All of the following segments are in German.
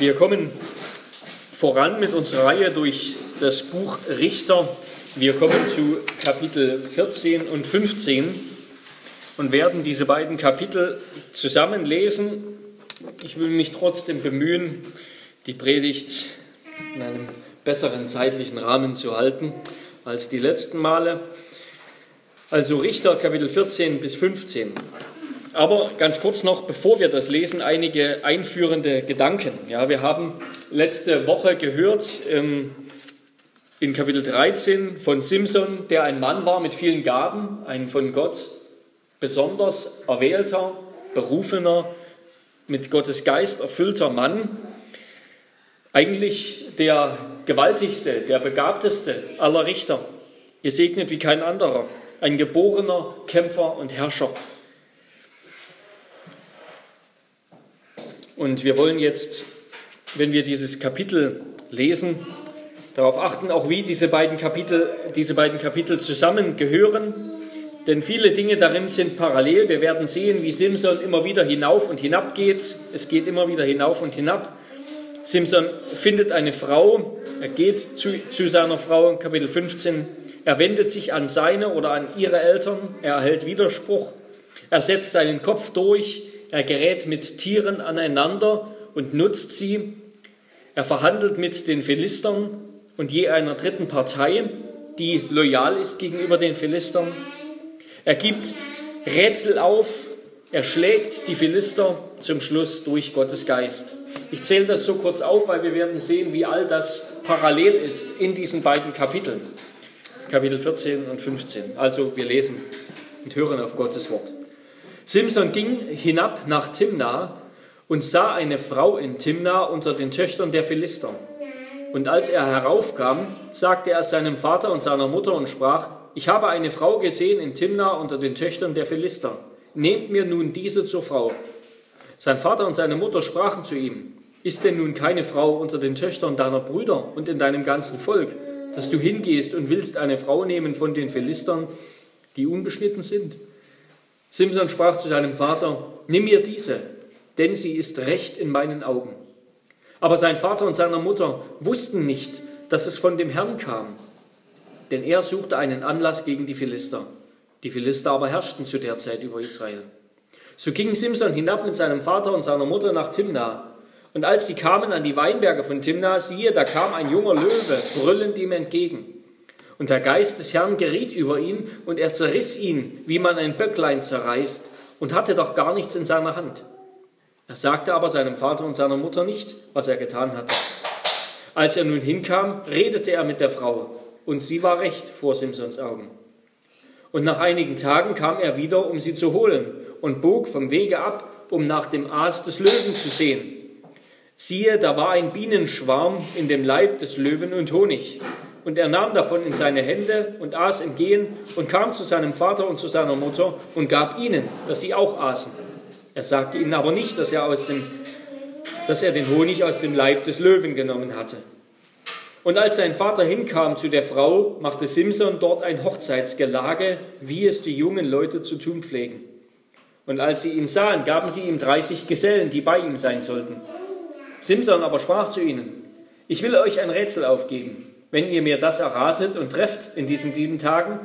Wir kommen voran mit unserer Reihe durch das Buch Richter. Wir kommen zu Kapitel 14 und 15 und werden diese beiden Kapitel zusammen lesen. Ich will mich trotzdem bemühen, die Predigt in einem besseren zeitlichen Rahmen zu halten als die letzten Male. Also Richter Kapitel 14 bis 15. Aber ganz kurz noch, bevor wir das lesen, einige einführende Gedanken. Ja, wir haben letzte Woche gehört in Kapitel 13 von Simson, der ein Mann war mit vielen Gaben, ein von Gott besonders erwählter, berufener, mit Gottes Geist erfüllter Mann. Eigentlich der gewaltigste, der begabteste aller Richter, gesegnet wie kein anderer, ein geborener Kämpfer und Herrscher. Und wir wollen jetzt, wenn wir dieses Kapitel lesen, darauf achten, auch wie diese beiden Kapitel zusammengehören. Denn viele Dinge darin sind parallel. Wir werden sehen, wie Simson immer wieder hinauf und hinab geht. Es geht immer wieder hinauf und hinab. Simson findet eine Frau. Er geht zu seiner Frau, Kapitel 15. Er wendet sich an seine oder an ihre Eltern. Er erhält Widerspruch. Er setzt seinen Kopf durch. Er gerät mit Tieren aneinander und nutzt sie. Er verhandelt mit den Philistern und je einer dritten Partei, die loyal ist gegenüber den Philistern. Er gibt Rätsel auf. Er schlägt die Philister zum Schluss durch Gottes Geist. Ich zähle das so kurz auf, weil wir werden sehen, wie all das parallel ist in diesen beiden Kapiteln. Kapitel 14 und 15. Also wir lesen und hören auf Gottes Wort. Simson ging hinab nach Timnah und sah eine Frau in Timnah unter den Töchtern der Philister. Und als er heraufkam, sagte er seinem Vater und seiner Mutter und sprach: Ich habe eine Frau gesehen in Timnah unter den Töchtern der Philister. Nehmt mir nun diese zur Frau. Sein Vater und seine Mutter sprachen zu ihm: Ist denn nun keine Frau unter den Töchtern deiner Brüder und in deinem ganzen Volk, dass du hingehst und willst eine Frau nehmen von den Philistern, die unbeschnitten sind? Simson sprach zu seinem Vater: Nimm mir diese, denn sie ist recht in meinen Augen. Aber sein Vater und seine Mutter wussten nicht, dass es von dem Herrn kam, denn er suchte einen Anlass gegen die Philister. Die Philister aber herrschten zu der Zeit über Israel. So ging Simson hinab mit seinem Vater und seiner Mutter nach Timnah. Und als sie kamen an die Weinberge von Timnah, siehe, da kam ein junger Löwe, brüllend ihm entgegen. Und der Geist des Herrn geriet über ihn, und er zerriss ihn, wie man ein Böcklein zerreißt, und hatte doch gar nichts in seiner Hand. Er sagte aber seinem Vater und seiner Mutter nicht, was er getan hatte. Als er nun hinkam, redete er mit der Frau, und sie war recht vor Simsons Augen. Und nach einigen Tagen kam er wieder, um sie zu holen, und bog vom Wege ab, um nach dem Aas des Löwen zu sehen. Siehe, da war ein Bienenschwarm in dem Leib des Löwen und Honig. Und er nahm davon in seine Hände und aß im Gehen und kam zu seinem Vater und zu seiner Mutter und gab ihnen, dass sie auch aßen. Er sagte ihnen aber nicht, dass er den Honig aus dem Leib des Löwen genommen hatte. Und als sein Vater hinkam zu der Frau, machte Simson dort ein Hochzeitsgelage, wie es die jungen Leute zu tun pflegen. Und als sie ihn sahen, gaben sie ihm 30 Gesellen, die bei ihm sein sollten. Simson aber sprach zu ihnen: Ich will euch ein Rätsel aufgeben. Wenn ihr mir das erratet und trefft in diesen 7 Tagen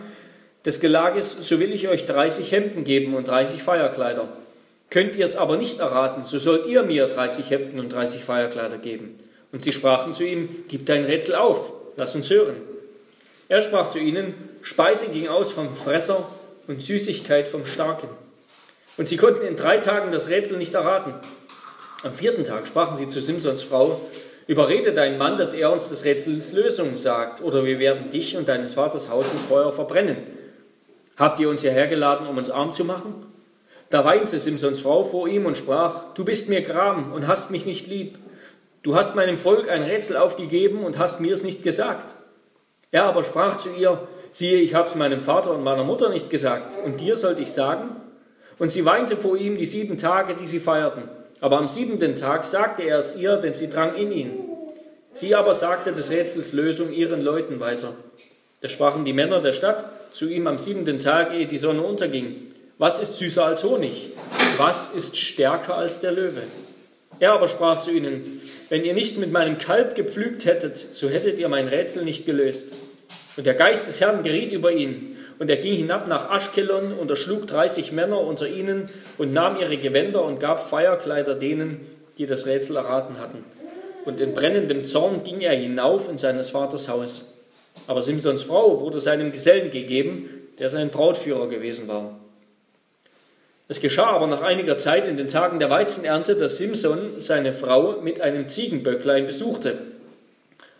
des Gelages, so will ich euch 30 Hemden geben und 30 Feierkleider. Könnt ihr es aber nicht erraten, so sollt ihr mir 30 Hemden und 30 Feierkleider geben. Und sie sprachen zu ihm: Gib dein Rätsel auf, lass uns hören. Er sprach zu ihnen: Speise ging aus vom Fresser und Süßigkeit vom Starken. Und sie konnten in 3 Tagen das Rätsel nicht erraten. Am 4. Tag sprachen sie zu Simsons Frau: Überrede deinen Mann, dass er uns des Rätsels Lösung sagt, oder wir werden dich und deines Vaters Haus mit Feuer verbrennen. Habt ihr uns hierher geladen, um uns arm zu machen? Da weinte Simsons Frau vor ihm und sprach: Du bist mir Gram und hast mich nicht lieb. Du hast meinem Volk ein Rätsel aufgegeben und hast mir es nicht gesagt. Er aber sprach zu ihr: Siehe, ich habe es meinem Vater und meiner Mutter nicht gesagt, und dir sollte ich sagen? Und sie weinte vor ihm die 7 Tage, die sie feierten. Aber am 7. Tag sagte er es ihr, denn sie drang in ihn. Sie aber sagte des Rätsels Lösung ihren Leuten weiter. Da sprachen die Männer der Stadt zu ihm am 7. Tag, ehe die Sonne unterging: Was ist süßer als Honig? Was ist stärker als der Löwe? Er aber sprach zu ihnen, wenn ihr nicht mit meinem Kalb gepflügt hättet, so hättet ihr mein Rätsel nicht gelöst. Und der Geist des Herrn geriet über ihn, und er ging hinab nach Aschkelon und erschlug 30 Männer unter ihnen und nahm ihre Gewänder und gab Feierkleider denen, die das Rätsel erraten hatten. Und in brennendem Zorn ging er hinauf in seines Vaters Haus. Aber Simsons Frau wurde seinem Gesellen gegeben, der sein Brautführer gewesen war. Es geschah aber nach einiger Zeit in den Tagen der Weizenernte, dass Simson seine Frau mit einem Ziegenböcklein besuchte.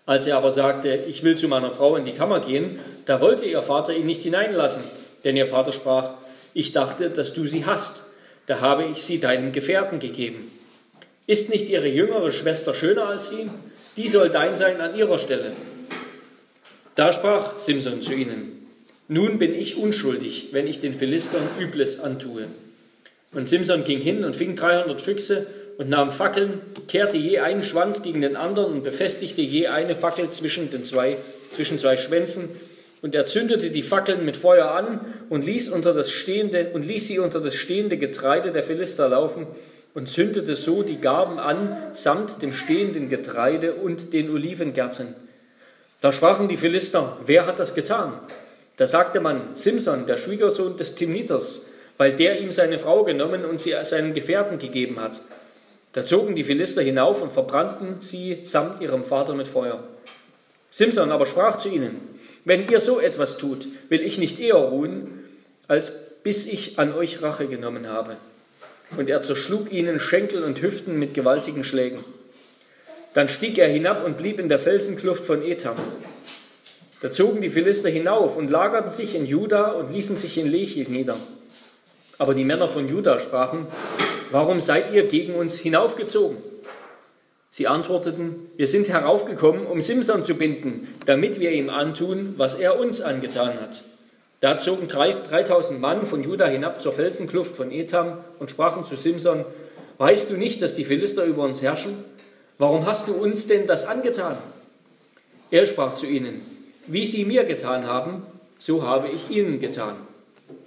Als er aber sagte, ich will zu meiner Frau in die Kammer gehen, da wollte ihr Vater ihn nicht hineinlassen, denn ihr Vater sprach, ich dachte, dass du sie hast, da habe ich sie deinen Gefährten gegeben. Ist nicht ihre jüngere Schwester schöner als sie? Die soll dein sein an ihrer Stelle. Da sprach Simson zu ihnen, nun bin ich unschuldig, wenn ich den Philistern Übles antue. Und Simson ging hin und fing 300 Füchse und nahm Fackeln, kehrte je einen Schwanz gegen den anderen und befestigte je eine Fackel zwischen zwei Schwänzen. Und er zündete die Fackeln mit Feuer an und ließ sie unter das stehende Getreide der Philister laufen und zündete so die Garben an, samt dem stehenden Getreide und den Olivengärten. Da sprachen die Philister, wer hat das getan? Da sagte man, Simson, der Schwiegersohn des Timniters, weil der ihm seine Frau genommen und sie seinen Gefährten gegeben hat. Da zogen die Philister hinauf und verbrannten sie samt ihrem Vater mit Feuer. Simson aber sprach zu ihnen, wenn ihr so etwas tut, will ich nicht eher ruhen, als bis ich an euch Rache genommen habe. Und er zerschlug ihnen Schenkel und Hüften mit gewaltigen Schlägen. Dann stieg er hinab und blieb in der Felsenkluft von Etam. Da zogen die Philister hinauf und lagerten sich in Juda und ließen sich in Lechi nieder. Aber die Männer von Juda sprachen, warum seid ihr gegen uns hinaufgezogen? Sie antworteten, wir sind heraufgekommen, um Simson zu binden, damit wir ihm antun, was er uns angetan hat. Da zogen 3000 Mann von Juda hinab zur Felsenkluft von Etam und sprachen zu Simson, weißt du nicht, dass die Philister über uns herrschen? Warum hast du uns denn das angetan? Er sprach zu ihnen, wie sie mir getan haben, so habe ich ihnen getan.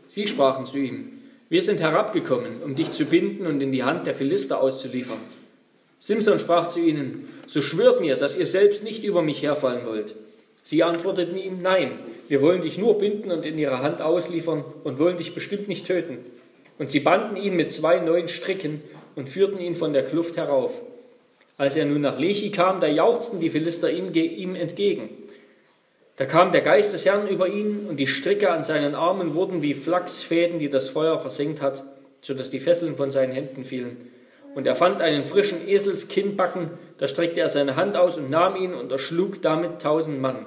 Sie sprachen zu ihm, wir sind herabgekommen, um dich zu binden und in die Hand der Philister auszuliefern. Simson sprach zu ihnen, so schwört mir, dass ihr selbst nicht über mich herfallen wollt. Sie antworteten ihm, nein, wir wollen dich nur binden und in ihre Hand ausliefern und wollen dich bestimmt nicht töten. Und sie banden ihn mit 2 neuen Stricken und führten ihn von der Kluft herauf. Als er nun nach Lechi kam, da jauchzten die Philister ihm entgegen. Da kam der Geist des Herrn über ihn, und die Stricke an seinen Armen wurden wie Flachsfäden, die das Feuer versenkt hat, sodass die Fesseln von seinen Händen fielen. Und er fand einen frischen Eselskinnbacken, da streckte er seine Hand aus und nahm ihn und erschlug damit 1000 Mann.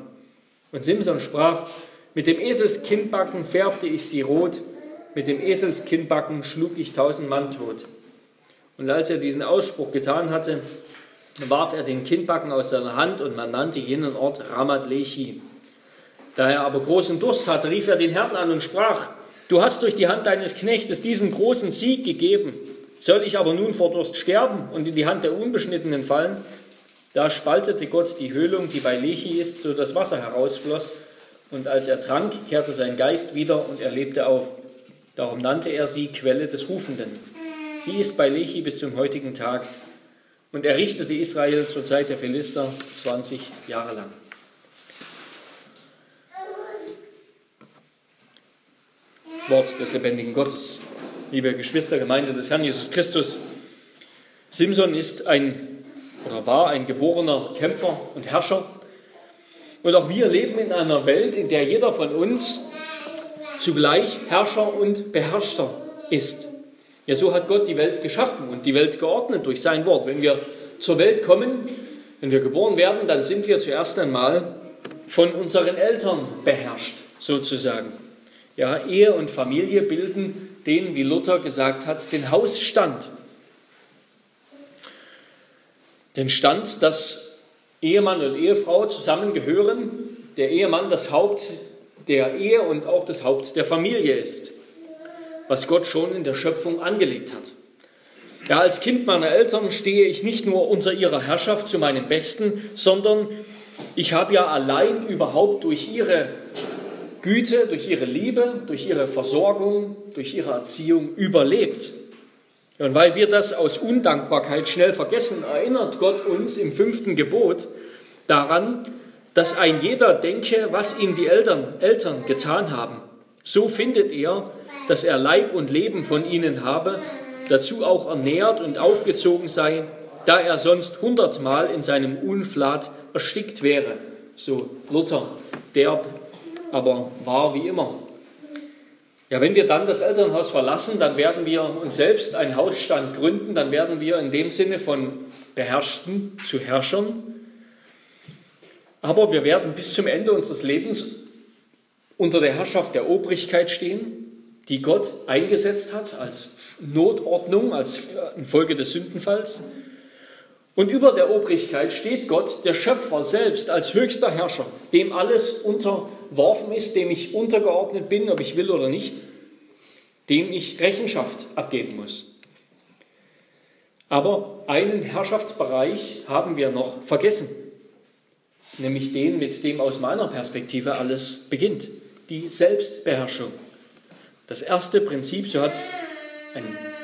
Und Simson sprach, mit dem Eselskinnbacken färbte ich sie rot, mit dem Eselskinnbacken schlug ich 1000 Mann tot. Und als er diesen Ausspruch getan hatte, warf er den Kinnbacken aus seiner Hand, und man nannte jenen Ort Ramat Lechi. Da er aber großen Durst hatte, rief er den Herrn an und sprach, du hast durch die Hand deines Knechtes diesen großen Sieg gegeben. Soll ich aber nun vor Durst sterben und in die Hand der Unbeschnittenen fallen? Da spaltete Gott die Höhlung, die bei Lechi ist, so dass Wasser herausfloss. Und als er trank, kehrte sein Geist wieder und er lebte auf. Darum nannte er sie Quelle des Rufenden. Sie ist bei Lechi bis zum heutigen Tag. Und er richtete Israel zur Zeit der Philister 20 Jahre lang. Wort des lebendigen Gottes. Liebe Geschwister, Gemeinde des Herrn Jesus Christus, Simson ist war ein geborener Kämpfer und Herrscher. Und auch wir leben in einer Welt, in der jeder von uns zugleich Herrscher und Beherrschter ist. Ja, so hat Gott die Welt geschaffen und die Welt geordnet durch sein Wort. Wenn wir zur Welt kommen, wenn wir geboren werden, dann sind wir zuerst einmal von unseren Eltern beherrscht, sozusagen. Ja, Ehe und Familie bilden den, wie Luther gesagt hat, den Hausstand. Den Stand, dass Ehemann und Ehefrau zusammengehören, der Ehemann das Haupt der Ehe und auch das Haupt der Familie ist, was Gott schon in der Schöpfung angelegt hat. Ja, als Kind meiner Eltern stehe ich nicht nur unter ihrer Herrschaft zu meinem Besten, sondern ich habe ja allein überhaupt durch ihre Güte, durch ihre Liebe, durch ihre Versorgung, durch ihre Erziehung überlebt. Und weil wir das aus Undankbarkeit schnell vergessen, erinnert Gott uns im 5. Gebot daran, dass ein jeder denke, was ihm die Eltern getan haben. So findet er, dass er Leib und Leben von ihnen habe, dazu auch ernährt und aufgezogen sei, da er sonst 100-mal in seinem Unflat erstickt wäre. So Luther, derb, aber wahr wie immer. Ja, wenn wir dann das Elternhaus verlassen, dann werden wir uns selbst einen Hausstand gründen, dann werden wir in dem Sinne von Beherrschten zu Herrschern. Aber wir werden bis zum Ende unseres Lebens unter der Herrschaft der Obrigkeit stehen, die Gott eingesetzt hat als Notordnung, als Folge des Sündenfalls. Und über der Obrigkeit steht Gott, der Schöpfer selbst, als höchster Herrscher, dem alles unterworfen ist, dem ich untergeordnet bin, ob ich will oder nicht, dem ich Rechenschaft abgeben muss. Aber einen Herrschaftsbereich haben wir noch vergessen. Nämlich den, mit dem aus meiner Perspektive alles beginnt. Die Selbstbeherrschung. Das erste Prinzip, so hat es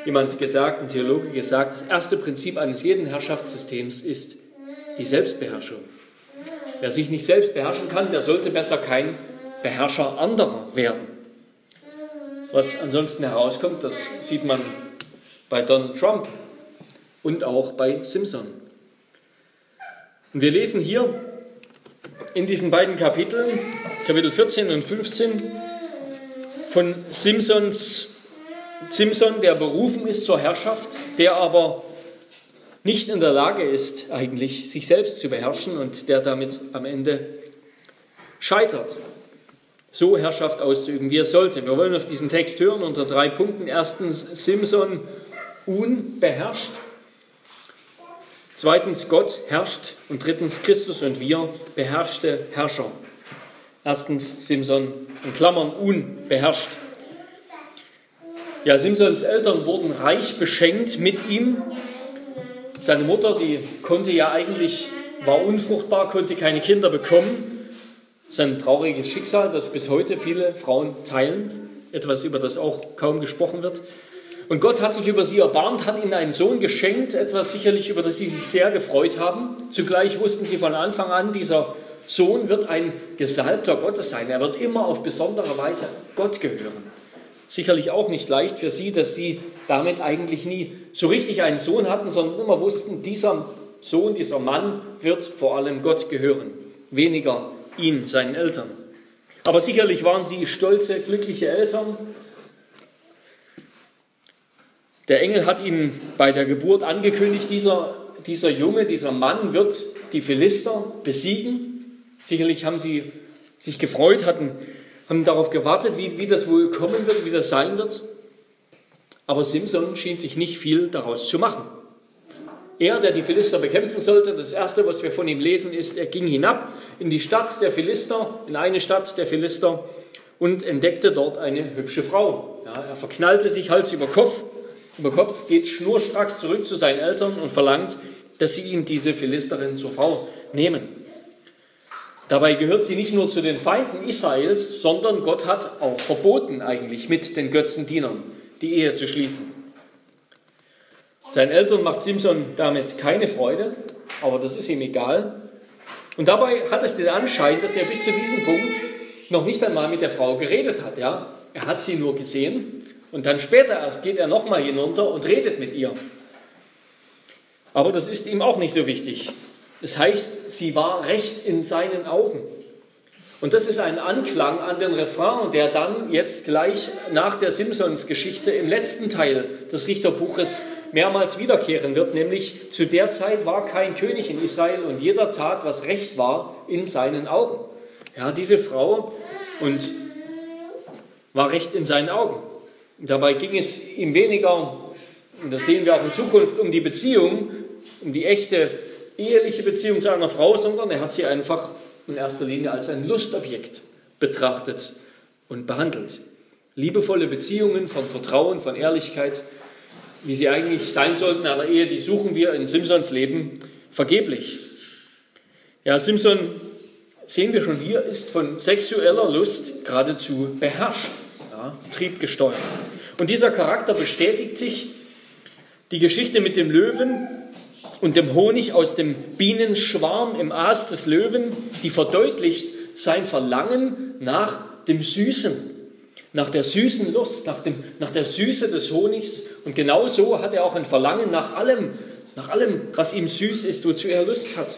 jemand gesagt, ein Theologe gesagt, das erste Prinzip eines jeden Herrschaftssystems ist die Selbstbeherrschung. Wer sich nicht selbst beherrschen kann, der sollte besser kein Beherrscher anderer werden. Was ansonsten herauskommt, das sieht man bei Donald Trump und auch bei Simson. Und wir lesen hier, in diesen beiden Kapiteln, Kapitel 14 und 15, von Simson, der berufen ist zur Herrschaft, der aber nicht in der Lage ist, eigentlich sich selbst zu beherrschen und der damit am Ende scheitert, so Herrschaft auszuüben, wie er sollte. Wir wollen auf diesen Text hören unter 3 Punkten. Erstens, Simson unbeherrscht. Zweitens, Gott herrscht. Und drittens, Christus und wir, beherrschte Herrscher. Erstens, Simson, in Klammern, unbeherrscht. Ja, Simsons Eltern wurden reich beschenkt mit ihm. Seine Mutter, die konnte ja eigentlich, war unfruchtbar, konnte keine Kinder bekommen. Das ist ein trauriges Schicksal, das bis heute viele Frauen teilen. Etwas, über das auch kaum gesprochen wird. Und Gott hat sich über sie erbarmt, hat ihnen einen Sohn geschenkt, etwas sicherlich, über das sie sich sehr gefreut haben. Zugleich wussten sie von Anfang an, dieser Sohn wird ein gesalbter Gottes sein. Er wird immer auf besondere Weise Gott gehören. Sicherlich auch nicht leicht für sie, dass sie damit eigentlich nie so richtig einen Sohn hatten, sondern immer wussten, dieser Sohn, dieser Mann wird vor allem Gott gehören. Weniger ihn, seinen Eltern. Aber sicherlich waren sie stolze, glückliche Eltern. Der Engel hat ihnen bei der Geburt angekündigt, dieser Junge, dieser Mann wird die Philister besiegen. Sicherlich haben sie sich gefreut, haben darauf gewartet, wie das wohl kommen wird, wie das sein wird. Aber Simson schien sich nicht viel daraus zu machen. Er, der die Philister bekämpfen sollte, das Erste, was wir von ihm lesen, ist, er ging hinab in die Stadt der Philister, in eine Stadt der Philister und entdeckte dort eine hübsche Frau. Ja, er verknallte sich Hals über Kopf. Geht schnurstracks zurück zu seinen Eltern und verlangt, dass sie ihm diese Philisterin zur Frau nehmen. Dabei gehört sie nicht nur zu den Feinden Israels, sondern Gott hat auch verboten eigentlich mit den Götzendienern die Ehe zu schließen. Seinen Eltern macht Simson damit keine Freude, aber das ist ihm egal. Und dabei hat es den Anschein, dass er bis zu diesem Punkt noch nicht einmal mit der Frau geredet hat. Ja? Er hat sie nur gesehen. Und dann später erst geht er nochmal hinunter und redet mit ihr. Aber das ist ihm auch nicht so wichtig. Das heißt, sie war recht in seinen Augen. Und das ist ein Anklang an den Refrain, der dann jetzt gleich nach der Simsons-Geschichte im letzten Teil des Richterbuches mehrmals wiederkehren wird. Nämlich, zu der Zeit war kein König in Israel und jeder tat, was recht war, in seinen Augen. Ja, diese Frau und war recht in seinen Augen. Dabei ging es ihm weniger, und das sehen wir auch in Zukunft, um die Beziehung, um die echte eheliche Beziehung zu einer Frau, sondern er hat sie einfach in erster Linie als ein Lustobjekt betrachtet und behandelt. Liebevolle Beziehungen von Vertrauen, von Ehrlichkeit, wie sie eigentlich sein sollten in einer Ehe, die suchen wir in Simsons Leben vergeblich. Ja, Simson, sehen wir schon hier, ist von sexueller Lust geradezu beherrscht. Ja, triebgesteuert. Und dieser Charakter bestätigt sich Die Geschichte mit dem Löwen und dem Honig aus dem Bienenschwarm im Aas des Löwen, die verdeutlicht sein Verlangen nach dem Süßen, nach der süßen Lust, nach der Süße des Honigs. Und genauso hat er auch ein Verlangen nach allem, was ihm süß ist, wozu er Lust hat.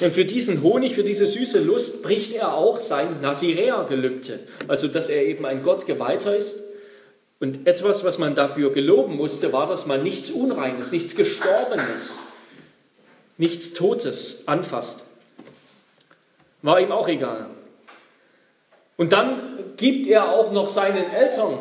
Und für diesen Honig, für diese süße Lust bricht er auch sein Nazirea-Gelübde. Also, dass er eben ein Gottgeweihter ist. Und etwas, was man dafür geloben musste, war, dass man nichts Unreines, nichts Gestorbenes, nichts Totes anfasst. War ihm auch egal. Und dann gibt er auch noch seinen Eltern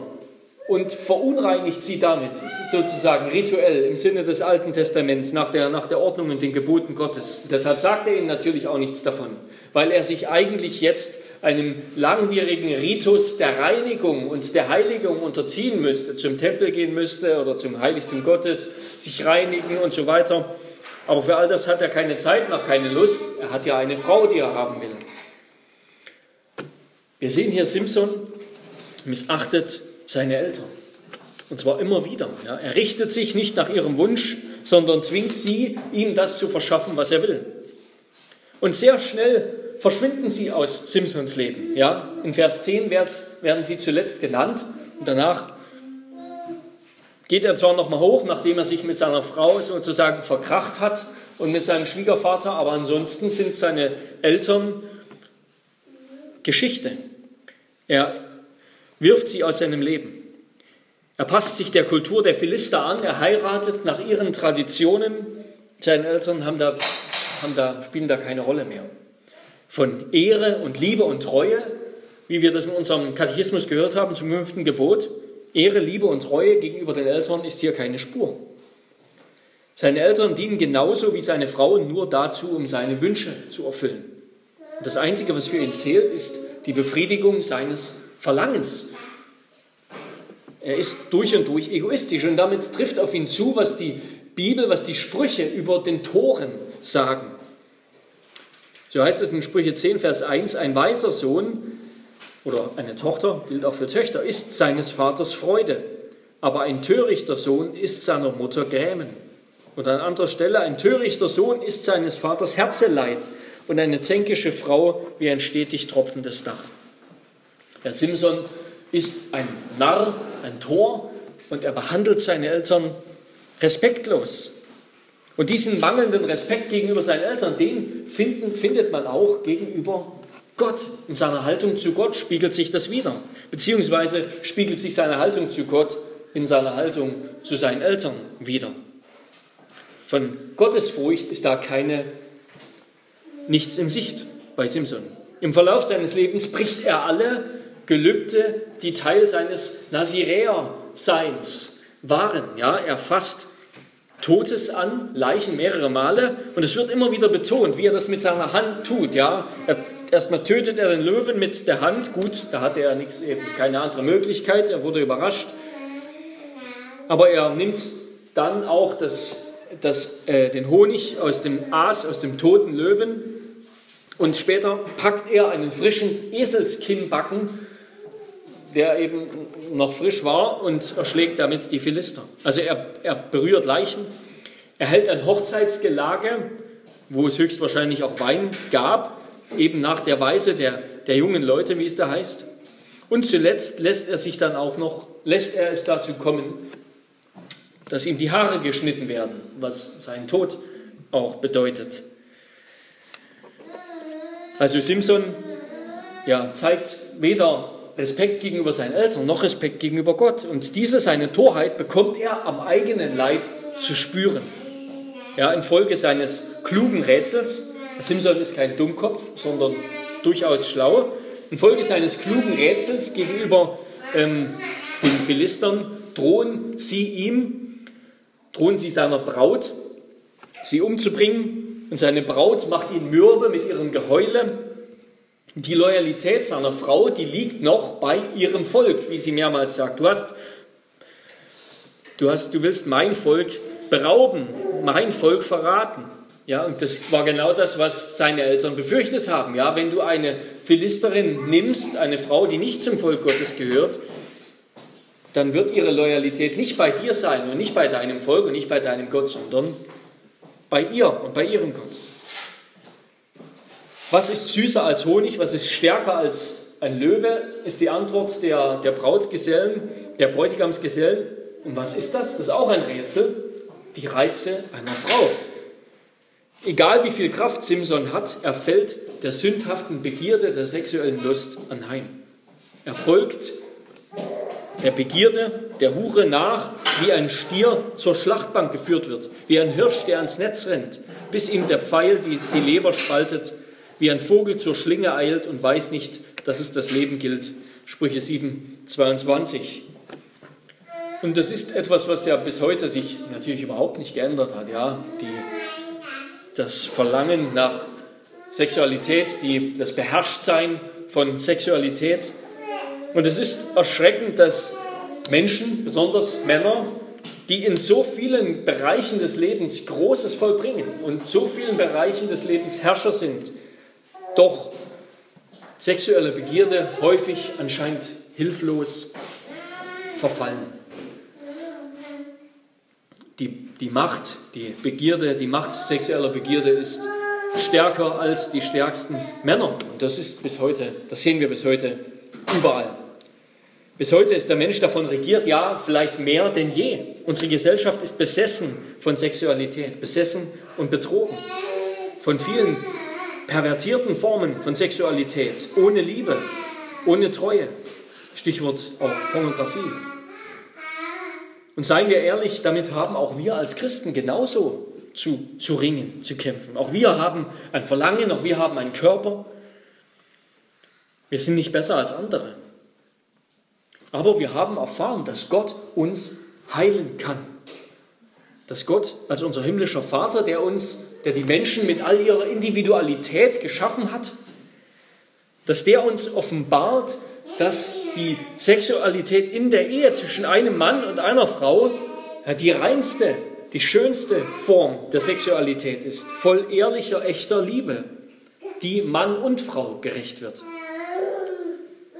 und verunreinigt sie damit, sozusagen rituell im Sinne des Alten Testaments, nach der Ordnung und den Geboten Gottes. Deshalb sagt er ihnen natürlich auch nichts davon, weil er sich eigentlich jetzt einem langwierigen Ritus der Reinigung und der Heiligung unterziehen müsste, zum Tempel gehen müsste oder zum Heiligtum Gottes, sich reinigen und so weiter. Aber für all das hat er keine Zeit, noch keine Lust. Er hat ja eine Frau, die er haben will. Wir sehen hier, Simson missachtet seine Eltern. Und zwar immer wieder. Ja. Er richtet sich nicht nach ihrem Wunsch, sondern zwingt sie, ihm das zu verschaffen, was er will. Und sehr schnell verschwinden sie aus Simsons Leben. Ja. In Vers 10 werden sie zuletzt genannt. Und danach geht er zwar nochmal hoch, nachdem er sich mit seiner Frau sozusagen verkracht hat und mit seinem Schwiegervater, aber ansonsten sind seine Eltern Geschichte. Er wirft sie aus seinem Leben. Er passt sich der Kultur der Philister an, er heiratet nach ihren Traditionen. Seine Eltern spielen da keine Rolle mehr. Von Ehre und Liebe und Treue, wie wir das in unserem Katechismus gehört haben, zum 5. Gebot, Ehre, Liebe und Treue gegenüber den Eltern ist hier keine Spur. Seine Eltern dienen genauso wie seine Frau nur dazu, um seine Wünsche zu erfüllen. Und das Einzige, was für ihn zählt, ist die Befriedigung seines Verlangens. Er ist durch und durch egoistisch und damit trifft auf ihn zu, was die Bibel, was die Sprüche über den Toren sagen. So heißt es in Sprüche 10, Vers 1, ein weiser Sohn oder eine Tochter, gilt auch für Töchter, ist seines Vaters Freude, aber ein törichter Sohn ist seiner Mutter Grämen. Und an anderer Stelle, ein törichter Sohn ist seines Vaters Herzeleid und eine zänkische Frau wie ein stetig tropfendes Dach. Der Simson ist ein Narr, ein Tor, und er behandelt seine Eltern respektlos. Und diesen mangelnden Respekt gegenüber seinen Eltern, den findet man auch gegenüber Gott. In seiner Haltung zu Gott spiegelt sich das wider. Beziehungsweise spiegelt sich seine Haltung zu Gott in seiner Haltung zu seinen Eltern wider. Von Gottesfurcht ist da nichts in Sicht bei Simson. Im Verlauf seines Lebens bricht er alle Gelübde, die Teil seines Naziräerseins waren. Ja, er fasst Totes an, Leichen mehrere Male, und es wird immer wieder betont, wie er das mit seiner Hand tut. Ja, erstmal tötet er den Löwen mit der Hand. Gut, da hatte er nichts, eben keine andere Möglichkeit. Er wurde überrascht, aber er nimmt dann auch den Honig aus dem Aas, aus dem toten Löwen, und später packt er einen frischen Eselskinnbacken, der eben noch frisch war, und erschlägt damit die Philister. Also er berührt Leichen, er hält ein Hochzeitsgelage, wo es höchstwahrscheinlich auch Wein gab, eben nach der Weise der jungen Leute, wie es da heißt. Und zuletzt lässt er es dazu kommen, dass ihm die Haare geschnitten werden, was seinen Tod auch bedeutet. Also Simson zeigt weder Respekt gegenüber seinen Eltern, noch Respekt gegenüber Gott. Und diese, seine Torheit, bekommt er am eigenen Leib zu spüren. Ja, infolge seines klugen Rätsels, Simson ist kein Dummkopf, sondern durchaus schlau, infolge seines klugen Rätsels gegenüber den Philistern drohen sie seiner Braut, sie umzubringen. Und seine Braut macht ihn mürbe mit ihrem Geheule. Die Loyalität seiner Frau, die liegt noch bei ihrem Volk, wie sie mehrmals sagt. Du willst mein Volk berauben, mein Volk verraten. Ja, und das war genau das, was seine Eltern befürchtet haben. Ja, wenn du eine Philisterin nimmst, eine Frau, die nicht zum Volk Gottes gehört, dann wird ihre Loyalität nicht bei dir sein und nicht bei deinem Volk und nicht bei deinem Gott, sondern bei ihr und bei ihrem Gott. Was ist süßer als Honig? Was ist stärker als ein Löwe? Ist die Antwort der Brautgesellen, der Bräutigamsgesellen. Und was ist das? Das ist auch ein Rätsel. Die Reize einer Frau. Egal wie viel Kraft Simson hat, er fällt der sündhaften Begierde der sexuellen Lust anheim. Er folgt der Begierde, der Hure nach, wie ein Stier zur Schlachtbank geführt wird, wie ein Hirsch, der ans Netz rennt, bis ihm der Pfeil die Leber spaltet, wie ein Vogel zur Schlinge eilt und weiß nicht, dass es das Leben gilt. Sprüche 7, 22. Und das ist etwas, was ja bis heute sich natürlich überhaupt nicht geändert hat. Ja, das Verlangen nach Sexualität, das Beherrschtsein von Sexualität. Und es ist erschreckend, dass Menschen, besonders Männer, die in so vielen Bereichen des Lebens Großes vollbringen und so vielen Bereichen des Lebens Herrscher sind, doch sexuelle Begierde häufig anscheinend hilflos verfallen. Die Macht, die Begierde, die Macht sexueller Begierde ist stärker als die stärksten Männer. Und das ist bis heute, das sehen wir bis heute überall. Bis heute ist der Mensch davon regiert, ja, vielleicht mehr denn je. Unsere Gesellschaft ist besessen von Sexualität, besessen und betrogen. Von vielen pervertierten Formen von Sexualität, ohne Liebe, ohne Treue. Stichwort auch Pornografie. Und seien wir ehrlich, damit haben auch wir als Christen genauso zu ringen, zu kämpfen. Auch wir haben ein Verlangen, auch wir haben einen Körper. Wir sind nicht besser als andere. Aber wir haben erfahren, dass Gott uns heilen kann. Dass Gott als unser himmlischer Vater, der die Menschen mit all ihrer Individualität geschaffen hat, dass der uns offenbart, dass die Sexualität in der Ehe zwischen einem Mann und einer Frau die reinste, die schönste Form der Sexualität ist, voll ehrlicher, echter Liebe, die Mann und Frau gerecht wird.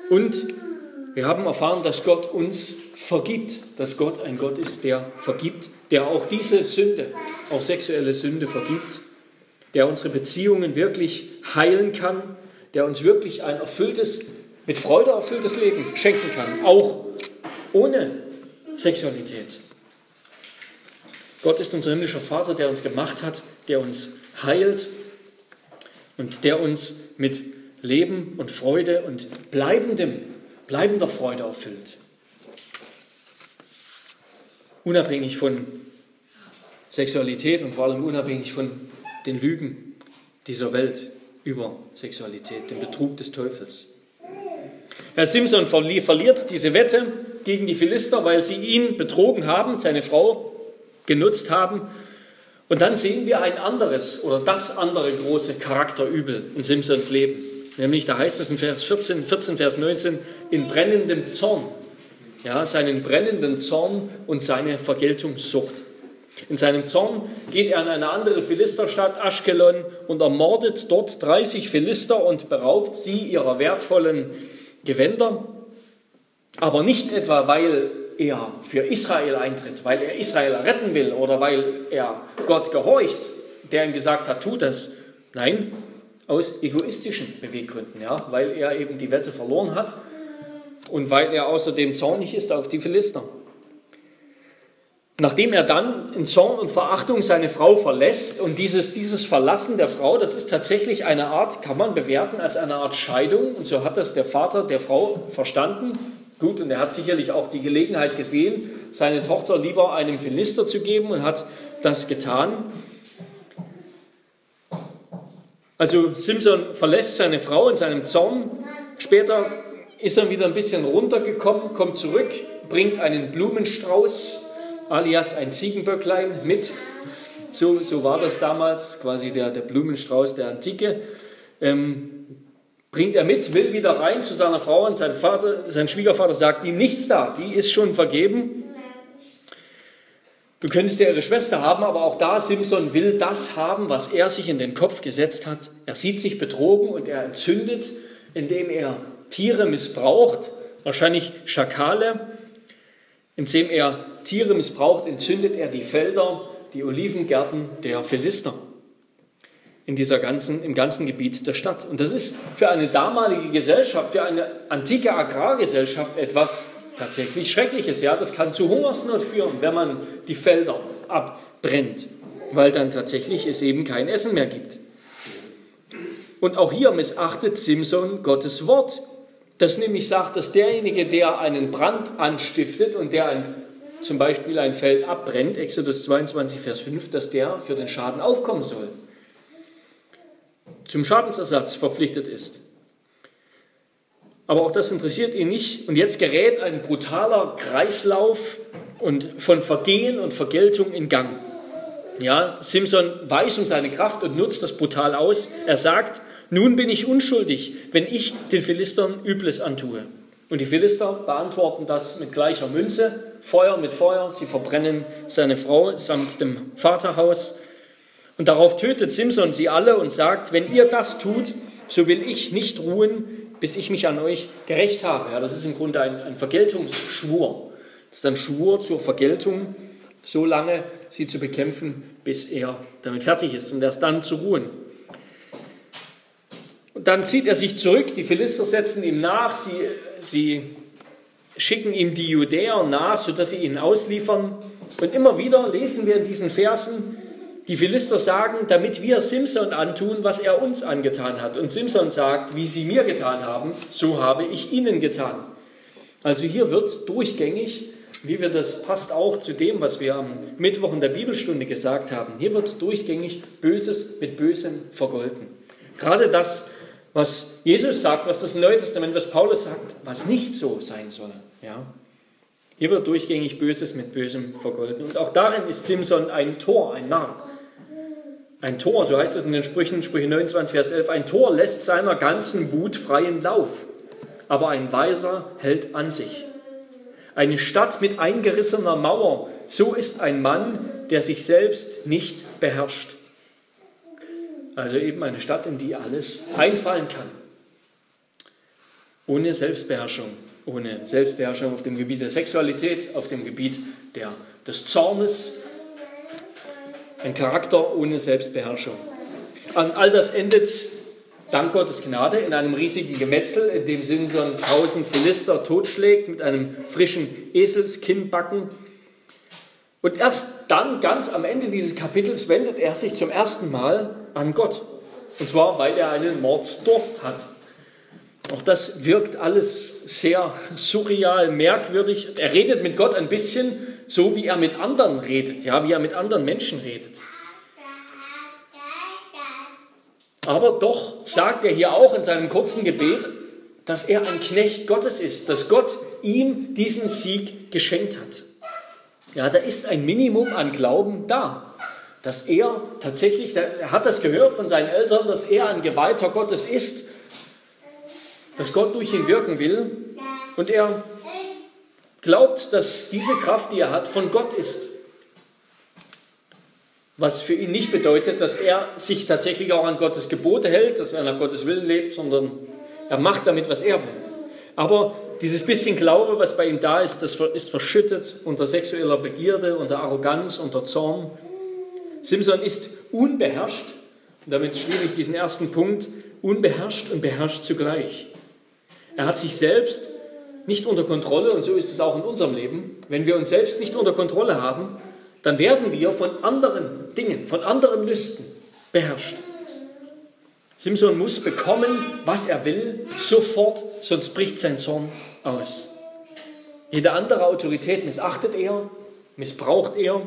Und wir haben erfahren, dass Gott uns vergibt, dass Gott ein Gott ist, der vergibt, der auch diese Sünde, auch sexuelle Sünde vergibt, der unsere Beziehungen wirklich heilen kann, der uns wirklich ein mit Freude erfülltes Leben schenken kann, auch ohne Sexualität. Gott ist unser himmlischer Vater, der uns gemacht hat, der uns heilt und der uns mit Leben und Freude und bleibender Freude erfüllt. Unabhängig von Sexualität und vor allem unabhängig von den Lügen dieser Welt über Sexualität, dem Betrug des Teufels. Herr Simson verliert diese Wette gegen die Philister, weil sie ihn betrogen haben, seine Frau genutzt haben. Und dann sehen wir das andere große Charakterübel in Simsons Leben. Nämlich, da heißt es in Vers 14, Vers 19, in brennendem Zorn. Ja, seinen brennenden Zorn und seine Vergeltungssucht. In seinem Zorn geht er in eine andere Philisterstadt, Aschkelon, und ermordet dort 30 Philister und beraubt sie ihrer wertvollen Gewänder, aber nicht etwa, weil er für Israel eintritt, weil er Israel retten will oder weil er Gott gehorcht, der ihm gesagt hat, tu das. Nein, aus egoistischen Beweggründen, ja, weil er eben die Wette verloren hat und weil er außerdem zornig ist auf die Philister. Nachdem er dann in Zorn und Verachtung seine Frau verlässt, und dieses Verlassen der Frau, das ist tatsächlich eine Art, kann man bewerten als eine Art Scheidung, und so hat das der Vater der Frau verstanden. Gut, und er hat sicherlich auch die Gelegenheit gesehen, seine Tochter lieber einem Philister zu geben, und hat das getan. Also Simson verlässt seine Frau in seinem Zorn. Später ist er wieder ein bisschen runtergekommen, kommt zurück, bringt einen Blumenstrauß, alias ein Ziegenböcklein, mit. So war das damals, quasi der Blumenstrauß der Antike. Bringt er mit, will wieder rein zu seiner Frau, und sein Schwiegervater sagt ihm nichts da, die ist schon vergeben. Du könntest ja ihre Schwester haben, aber auch da, Simson will das haben, was er sich in den Kopf gesetzt hat. Er sieht sich betrogen und er entzündet, indem er Tiere missbraucht, wahrscheinlich Schakale. Indem er Tiere missbraucht, entzündet er die Felder, die Olivengärten der Philister in dieser ganzen, im ganzen Gebiet der Stadt. Und das ist für eine damalige Gesellschaft, für eine antike Agrargesellschaft etwas tatsächlich Schreckliches. Ja, das kann zu Hungersnot führen, wenn man die Felder abbrennt, weil dann tatsächlich es eben kein Essen mehr gibt. Und auch hier missachtet Simson Gottes Wort, das nämlich sagt, dass derjenige, der einen Brand anstiftet und der zum Beispiel ein Feld abbrennt, Exodus 22, Vers 5, dass der für den Schaden aufkommen soll, zum Schadensersatz verpflichtet ist. Aber auch das interessiert ihn nicht. Und jetzt gerät ein brutaler Kreislauf und von Vergehen und Vergeltung in Gang. Ja, Simson weiß um seine Kraft und nutzt das brutal aus. Er sagt, nun bin ich unschuldig, wenn ich den Philistern Übles antue. Und die Philister beantworten das mit gleicher Münze, Feuer mit Feuer. Sie verbrennen seine Frau samt dem Vaterhaus. Und darauf tötet Simson sie alle und sagt, wenn ihr das tut, so will ich nicht ruhen, bis ich mich an euch gerecht habe. Ja, das ist im Grunde ein Vergeltungsschwur. Das ist ein Schwur zur Vergeltung, so lange sie zu bekämpfen, bis er damit fertig ist und erst dann zu ruhen. Und dann zieht er sich zurück, die Philister setzen ihm nach, sie schicken ihm die Judäer nach, sodass sie ihn ausliefern. Und immer wieder lesen wir in diesen Versen, die Philister sagen, damit wir Simson antun, was er uns angetan hat. Und Simson sagt, wie sie mir getan haben, so habe ich ihnen getan. Also hier wird durchgängig, das passt auch zu dem, was wir am Mittwoch in der Bibelstunde gesagt haben, hier wird durchgängig Böses mit Bösem vergolten. Gerade das, was Jesus sagt, was das Neue Testament, was Paulus sagt, was nicht so sein soll. Ja? Hier wird durchgängig Böses mit Bösem vergolten. Und auch darin ist Simson ein Tor, ein Narr. Ein Tor, so heißt es in den Sprüchen, Sprüche 29, Vers 11, ein Tor lässt seiner ganzen Wut freien Lauf, aber ein Weiser hält an sich. Eine Stadt mit eingerissener Mauer, so ist ein Mann, der sich selbst nicht beherrscht. Also eben eine Stadt, in die alles einfallen kann. Ohne Selbstbeherrschung. Ohne Selbstbeherrschung auf dem Gebiet der Sexualität, auf dem Gebiet des Zornes. Ein Charakter ohne Selbstbeherrschung. An all das endet, dank Gottes Gnade, in einem riesigen Gemetzel, in dem Simson 1000 Philister totschlägt mit einem frischen Eselskinnbacken. Und erst dann, ganz am Ende dieses Kapitels, wendet er sich zum ersten Mal an Gott. Und zwar, weil er einen Mordsdurst hat. Auch das wirkt alles sehr surreal, merkwürdig. Er redet mit Gott ein bisschen so, wie er mit anderen redet, ja, wie er mit anderen Menschen redet. Aber doch sagt er hier auch in seinem kurzen Gebet, dass er ein Knecht Gottes ist, dass Gott ihm diesen Sieg geschenkt hat. Ja, da ist ein Minimum an Glauben da, dass er tatsächlich, er hat das gehört von seinen Eltern, dass er ein Geweihter Gottes ist, dass Gott durch ihn wirken will und er glaubt, dass diese Kraft, die er hat, von Gott ist. Was für ihn nicht bedeutet, dass er sich tatsächlich auch an Gottes Gebote hält, dass er nach Gottes Willen lebt, sondern er macht damit, was er will. Aber dieses bisschen Glaube, was bei ihm da ist, das ist verschüttet unter sexueller Begierde, unter Arroganz, unter Zorn. Simson ist unbeherrscht, und damit schließe ich diesen ersten Punkt, unbeherrscht und beherrscht zugleich. Er hat sich selbst nicht unter Kontrolle, und so ist es auch in unserem Leben. Wenn wir uns selbst nicht unter Kontrolle haben, dann werden wir von anderen Dingen, von anderen Lüsten beherrscht. Simson muss bekommen, was er will, sofort, sonst bricht sein Zorn aus. Jede andere Autorität missachtet er, missbraucht er,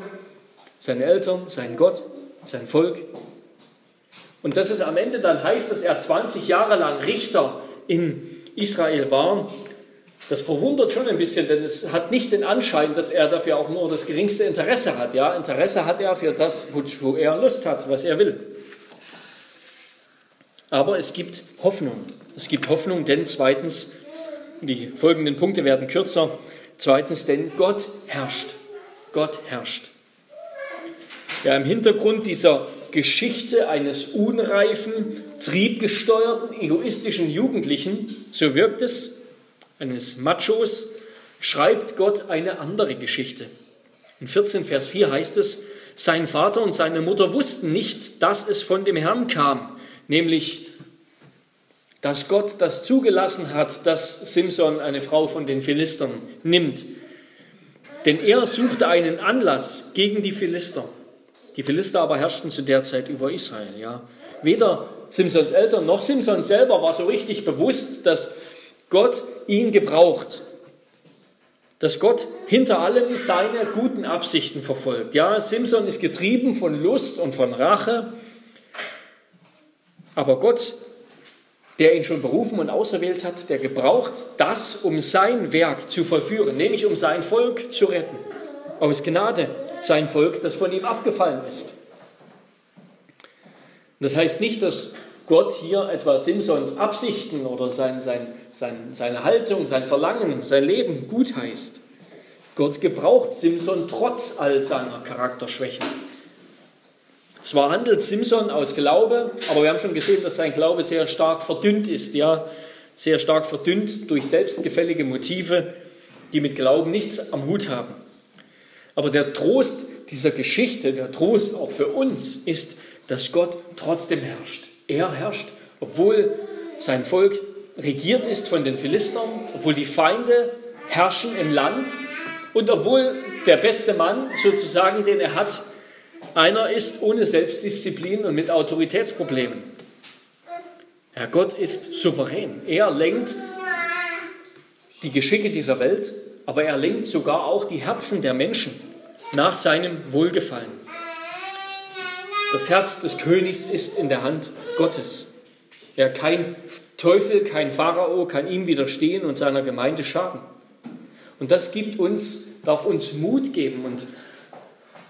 seine Eltern, seinen Gott, sein Volk. Und dass es am Ende dann heißt, dass er 20 Jahre lang Richter in Israel war, das verwundert schon ein bisschen, denn es hat nicht den Anschein, dass er dafür auch nur das geringste Interesse hat. Ja, Interesse hat er für das, wo er Lust hat, was er will. Aber es gibt Hoffnung. Es gibt Hoffnung, denn zweitens, die folgenden Punkte werden kürzer, zweitens, denn Gott herrscht. Gott herrscht. Ja, im Hintergrund dieser Geschichte eines unreifen, triebgesteuerten, egoistischen Jugendlichen, so wirkt es, eines Machos, schreibt Gott eine andere Geschichte. In 14 Vers 4 heißt es, sein Vater und seine Mutter wussten nicht, dass es von dem Herrn kam, nämlich, dass Gott das zugelassen hat, dass Simson eine Frau von den Philistern nimmt. Denn er suchte einen Anlass gegen die Philister. Die Philister aber herrschten zu der Zeit über Israel. Ja. Weder Simsons Eltern noch Simson selber war so richtig bewusst, dass Gott ihn gebraucht. Dass Gott hinter allem seine guten Absichten verfolgt. Ja, Simson ist getrieben von Lust und von Rache. Aber Gott, der ihn schon berufen und auserwählt hat, der gebraucht das, um sein Werk zu vollführen, nämlich um sein Volk zu retten. Aus Gnade sein Volk, das von ihm abgefallen ist. Das heißt nicht, dass Gott hier etwa Simsons Absichten oder seine Haltung, sein Verlangen, sein Leben gut heißt. Gott gebraucht Simson trotz all seiner Charakterschwächen. Zwar handelt Simson aus Glaube, aber wir haben schon gesehen, dass sein Glaube sehr stark verdünnt ist, ja, sehr stark verdünnt durch selbstgefällige Motive, die mit Glauben nichts am Hut haben. Aber der Trost dieser Geschichte, der Trost auch für uns ist, dass Gott trotzdem herrscht. Er herrscht, obwohl sein Volk regiert ist von den Philistern, obwohl die Feinde herrschen im Land und obwohl der beste Mann sozusagen, den er hat, einer ist ohne Selbstdisziplin und mit Autoritätsproblemen. Ja, Gott ist souverän. Er lenkt die Geschicke dieser Welt, aber er lenkt sogar auch die Herzen der Menschen nach seinem Wohlgefallen. Das Herz des Königs ist in der Hand Gottes. Ja, kein Teufel, kein Pharao kann ihm widerstehen und seiner Gemeinde schaden. Und das darf uns Mut geben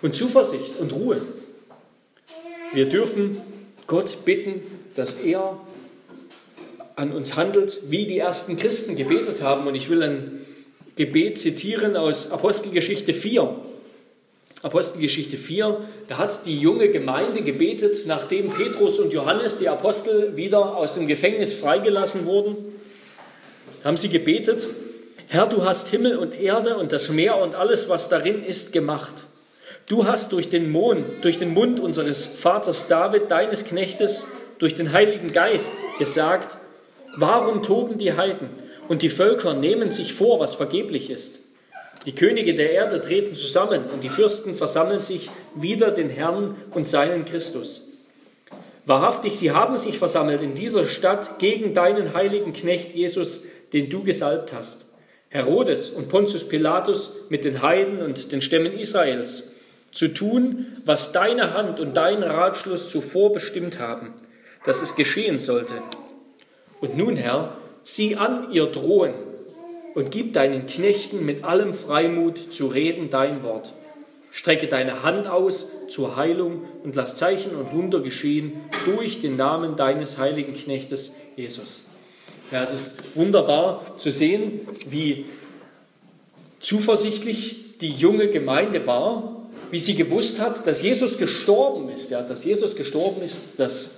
und Zuversicht und Ruhe. Wir dürfen Gott bitten, dass er an uns handelt, wie die ersten Christen gebetet haben. Und ich will ein Gebet zitieren aus Apostelgeschichte 4. Apostelgeschichte 4, da hat die junge Gemeinde gebetet, nachdem Petrus und Johannes, die Apostel, wieder aus dem Gefängnis freigelassen wurden. Da haben sie gebetet, Herr, du hast Himmel und Erde und das Meer und alles, was darin ist, gemacht. Du hast durch den Mund unseres Vaters David, deines Knechtes, durch den Heiligen Geist gesagt, warum toben die Heiden und die Völker nehmen sich vor, was vergeblich ist? Die Könige der Erde treten zusammen und die Fürsten versammeln sich wider den Herrn und seinen Christus. Wahrhaftig, sie haben sich versammelt in dieser Stadt gegen deinen heiligen Knecht Jesus, den du gesalbt hast. Herodes und Pontius Pilatus mit den Heiden und den Stämmen Israels, zu tun, was deine Hand und dein Ratschluss zuvor bestimmt haben, dass es geschehen sollte. Und nun, Herr, sieh an ihr Drohen und gib deinen Knechten mit allem Freimut zu reden dein Wort. Strecke deine Hand aus zur Heilung und lass Zeichen und Wunder geschehen durch den Namen deines heiligen Knechtes Jesus. Ja, es ist wunderbar zu sehen, wie zuversichtlich die junge Gemeinde war, wie sie gewusst hat, dass Jesus gestorben ist. Ja, dass Jesus gestorben ist, das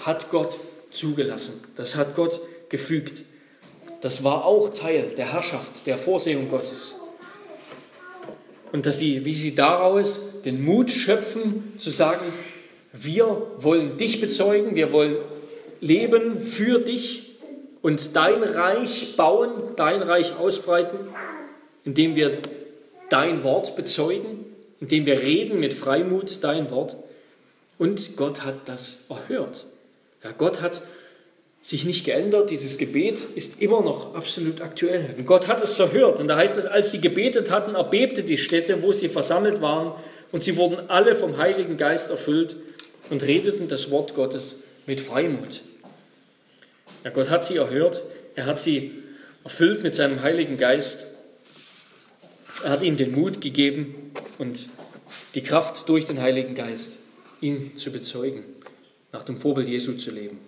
hat Gott zugelassen. Das hat Gott gefügt. Das war auch Teil der Herrschaft, der Vorsehung Gottes. Und wie sie daraus den Mut schöpfen, zu sagen, wir wollen dich bezeugen, wir wollen leben für dich und dein Reich bauen, dein Reich ausbreiten, indem wir dein Wort bezeugen, indem wir reden mit Freimut dein Wort. Und Gott hat das erhört. Ja, Gott hat sich nicht geändert. Dieses Gebet ist immer noch absolut aktuell. Und Gott hat es erhört. Und da heißt es, als sie gebetet hatten, erbebte die Stätte, wo sie versammelt waren. Und sie wurden alle vom Heiligen Geist erfüllt und redeten das Wort Gottes mit Freimut. Ja, Gott hat sie erhört. Er hat sie erfüllt mit seinem Heiligen Geist. Er hat ihnen den Mut gegeben und die Kraft durch den Heiligen Geist, ihn zu bezeugen, nach dem Vorbild Jesu zu leben.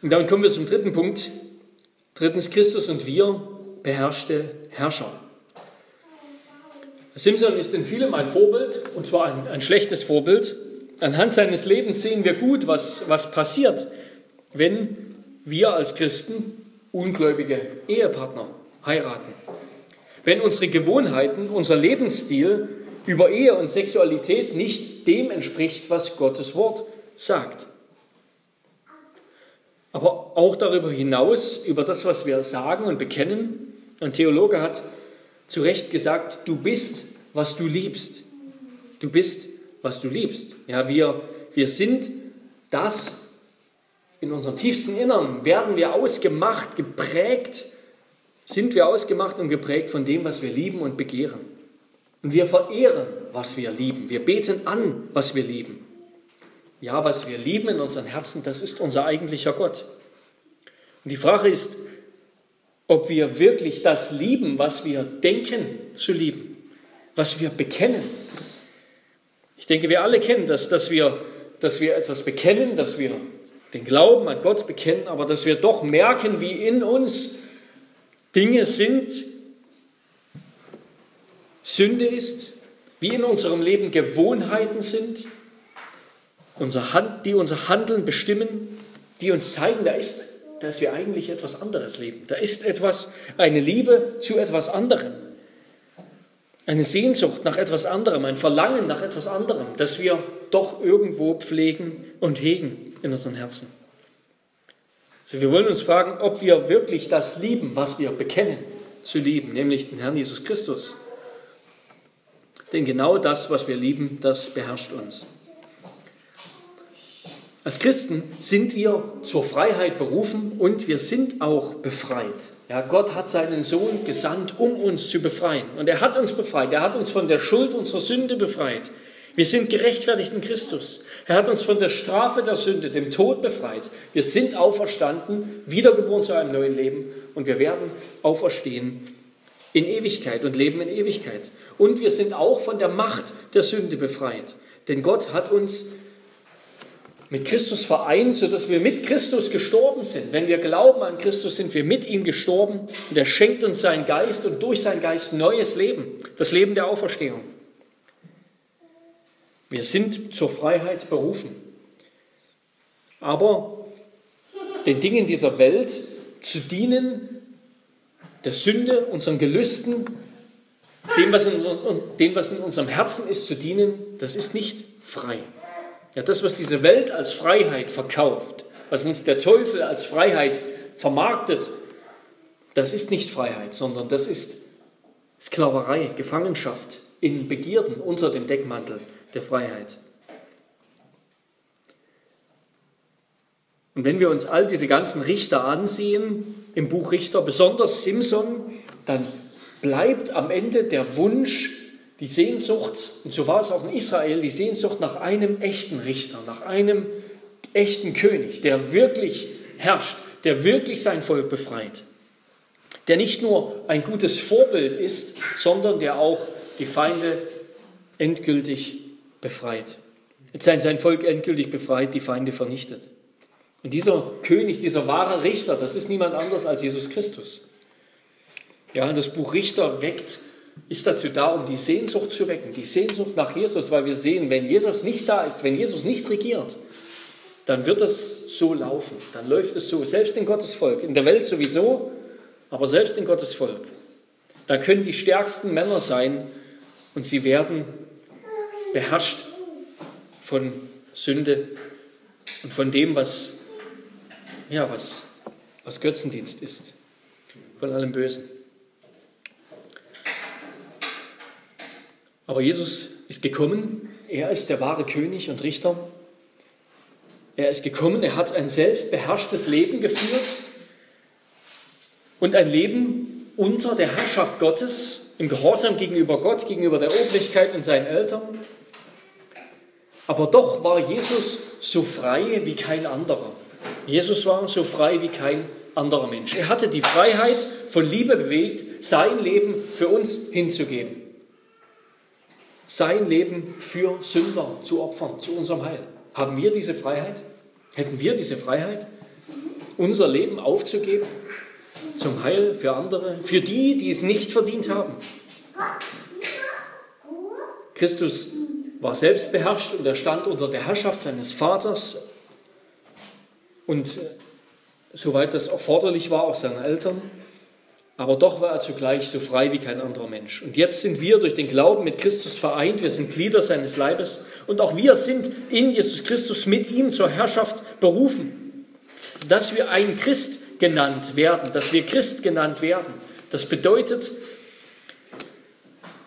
Und dann kommen wir zum dritten Punkt. Drittens, Christus und wir, beherrschte Herrscher. Simson ist in vielem ein Vorbild, und zwar ein schlechtes Vorbild. Anhand seines Lebens sehen wir gut, was passiert, wenn wir als Christen ungläubige Ehepartner heiraten. Wenn unsere Gewohnheiten, unser Lebensstil über Ehe und Sexualität nicht dem entspricht, was Gottes Wort sagt. Aber auch darüber hinaus, über das, was wir sagen und bekennen. Ein Theologe hat zu Recht gesagt, du bist, was du liebst. Du bist, was du liebst. Ja, wir sind das, in unserem tiefsten Innern werden wir ausgemacht, geprägt, sind wir ausgemacht und geprägt von dem, was wir lieben und begehren. Und wir verehren, was wir lieben. Wir beten an, was wir lieben. Ja, was wir lieben in unseren Herzen, das ist unser eigentlicher Gott. Und die Frage ist, ob wir wirklich das lieben, was wir denken zu lieben, was wir bekennen. Ich denke, wir alle kennen das, dass wir etwas bekennen, dass wir den Glauben an Gott bekennen, aber dass wir doch merken, wie in uns Dinge sind, Sünde ist, wie in unserem Leben Gewohnheiten sind, die unser Handeln bestimmen, die uns zeigen, dass wir eigentlich etwas anderes leben. Da ist etwas, eine Liebe zu etwas anderem, eine Sehnsucht nach etwas anderem, ein Verlangen nach etwas anderem, das wir doch irgendwo pflegen und hegen in unseren Herzen. Also wir wollen uns fragen, ob wir wirklich das lieben, was wir bekennen zu lieben, nämlich den Herrn Jesus Christus. Denn genau das, was wir lieben, das beherrscht uns. Als Christen sind wir zur Freiheit berufen und wir sind auch befreit. Ja, Gott hat seinen Sohn gesandt, um uns zu befreien. Und er hat uns befreit. Er hat uns von der Schuld unserer Sünde befreit. Wir sind gerechtfertigt in Christus. Er hat uns von der Strafe der Sünde, dem Tod, befreit. Wir sind auferstanden, wiedergeboren zu einem neuen Leben. Und wir werden auferstehen in Ewigkeit und leben in Ewigkeit. Und wir sind auch von der Macht der Sünde befreit. Denn Gott hat uns mit Christus vereint, sodass wir mit Christus gestorben sind. Wenn wir glauben an Christus, sind wir mit ihm gestorben und er schenkt uns seinen Geist und durch seinen Geist neues Leben, das Leben der Auferstehung. Wir sind zur Freiheit berufen. Aber den Dingen dieser Welt zu dienen, der Sünde, unseren Gelüsten, dem, was in unserem Herzen ist, zu dienen, das ist nicht frei. Ja, das, was diese Welt als Freiheit verkauft, was uns der Teufel als Freiheit vermarktet, das ist nicht Freiheit, sondern das ist Sklaverei, Gefangenschaft in Begierden unter dem Deckmantel der Freiheit. Und wenn wir uns all diese ganzen Richter ansehen, im Buch Richter, besonders Simson, dann bleibt am Ende der Wunsch, die Sehnsucht, und so war es auch in Israel, die Sehnsucht nach einem echten Richter, nach einem echten König, der wirklich herrscht, der wirklich sein Volk befreit, der nicht nur ein gutes Vorbild ist, sondern der auch die Feinde endgültig befreit. Sein Volk endgültig befreit, die Feinde vernichtet. Und dieser König, dieser wahre Richter, das ist niemand anders als Jesus Christus. Ja, das Buch Richter ist dazu da, um die Sehnsucht zu wecken, die Sehnsucht nach Jesus, weil wir sehen, wenn Jesus nicht da ist, wenn Jesus nicht regiert, dann wird es so laufen, dann läuft es so, selbst in Gottes Volk, in der Welt sowieso, aber selbst in Gottes Volk. Da können die stärksten Männer sein und sie werden beherrscht von Sünde und von dem, was Götzendienst ist, von allem Bösen. Aber Jesus ist gekommen, er ist der wahre König und Richter. Er ist gekommen, er hat ein selbstbeherrschtes Leben geführt und ein Leben unter der Herrschaft Gottes, im Gehorsam gegenüber Gott, gegenüber der Obrigkeit und seinen Eltern. Aber doch war Jesus so frei wie kein anderer. Jesus war so frei wie kein anderer Mensch. Er hatte die Freiheit, von Liebe bewegt, sein Leben für uns hinzugeben. Sein Leben für Sünder zu opfern, zu unserem Heil. Haben wir diese Freiheit? Hätten wir diese Freiheit, unser Leben aufzugeben zum Heil für andere, für die, die es nicht verdient haben? Christus war selbst beherrscht und er stand unter der Herrschaft seines Vaters und soweit das erforderlich war, auch seinen Eltern. Aber doch war er zugleich so frei wie kein anderer Mensch. Und jetzt sind wir durch den Glauben mit Christus vereint. Wir sind Glieder seines Leibes. Und auch wir sind in Jesus Christus mit ihm zur Herrschaft berufen. Dass wir ein Christ genannt werden, dass wir Christ genannt werden. Das bedeutet,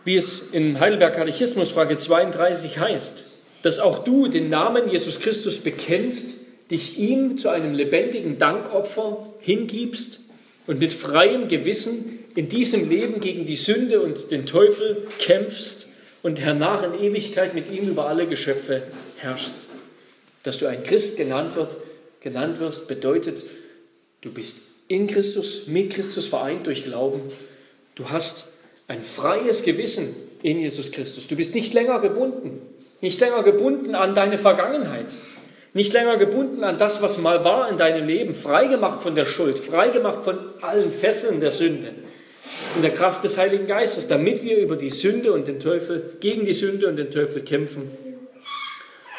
wie es im Heidelberger Katechismus Frage 32 heißt, dass auch du den Namen Jesus Christus bekennst, dich ihm zu einem lebendigen Dankopfer hingibst und mit freiem Gewissen in diesem Leben gegen die Sünde und den Teufel kämpfst und hernach in Ewigkeit mit ihm über alle Geschöpfe herrschst. Dass du ein Christ genannt wirst, bedeutet, du bist in Christus, mit Christus vereint durch Glauben. Du hast ein freies Gewissen in Jesus Christus. Du bist nicht länger gebunden an deine Vergangenheit. Nicht länger gebunden an das, was mal war in deinem Leben, freigemacht von der Schuld, freigemacht von allen Fesseln der Sünde, in der Kraft des Heiligen Geistes, damit wir gegen die Sünde und den Teufel kämpfen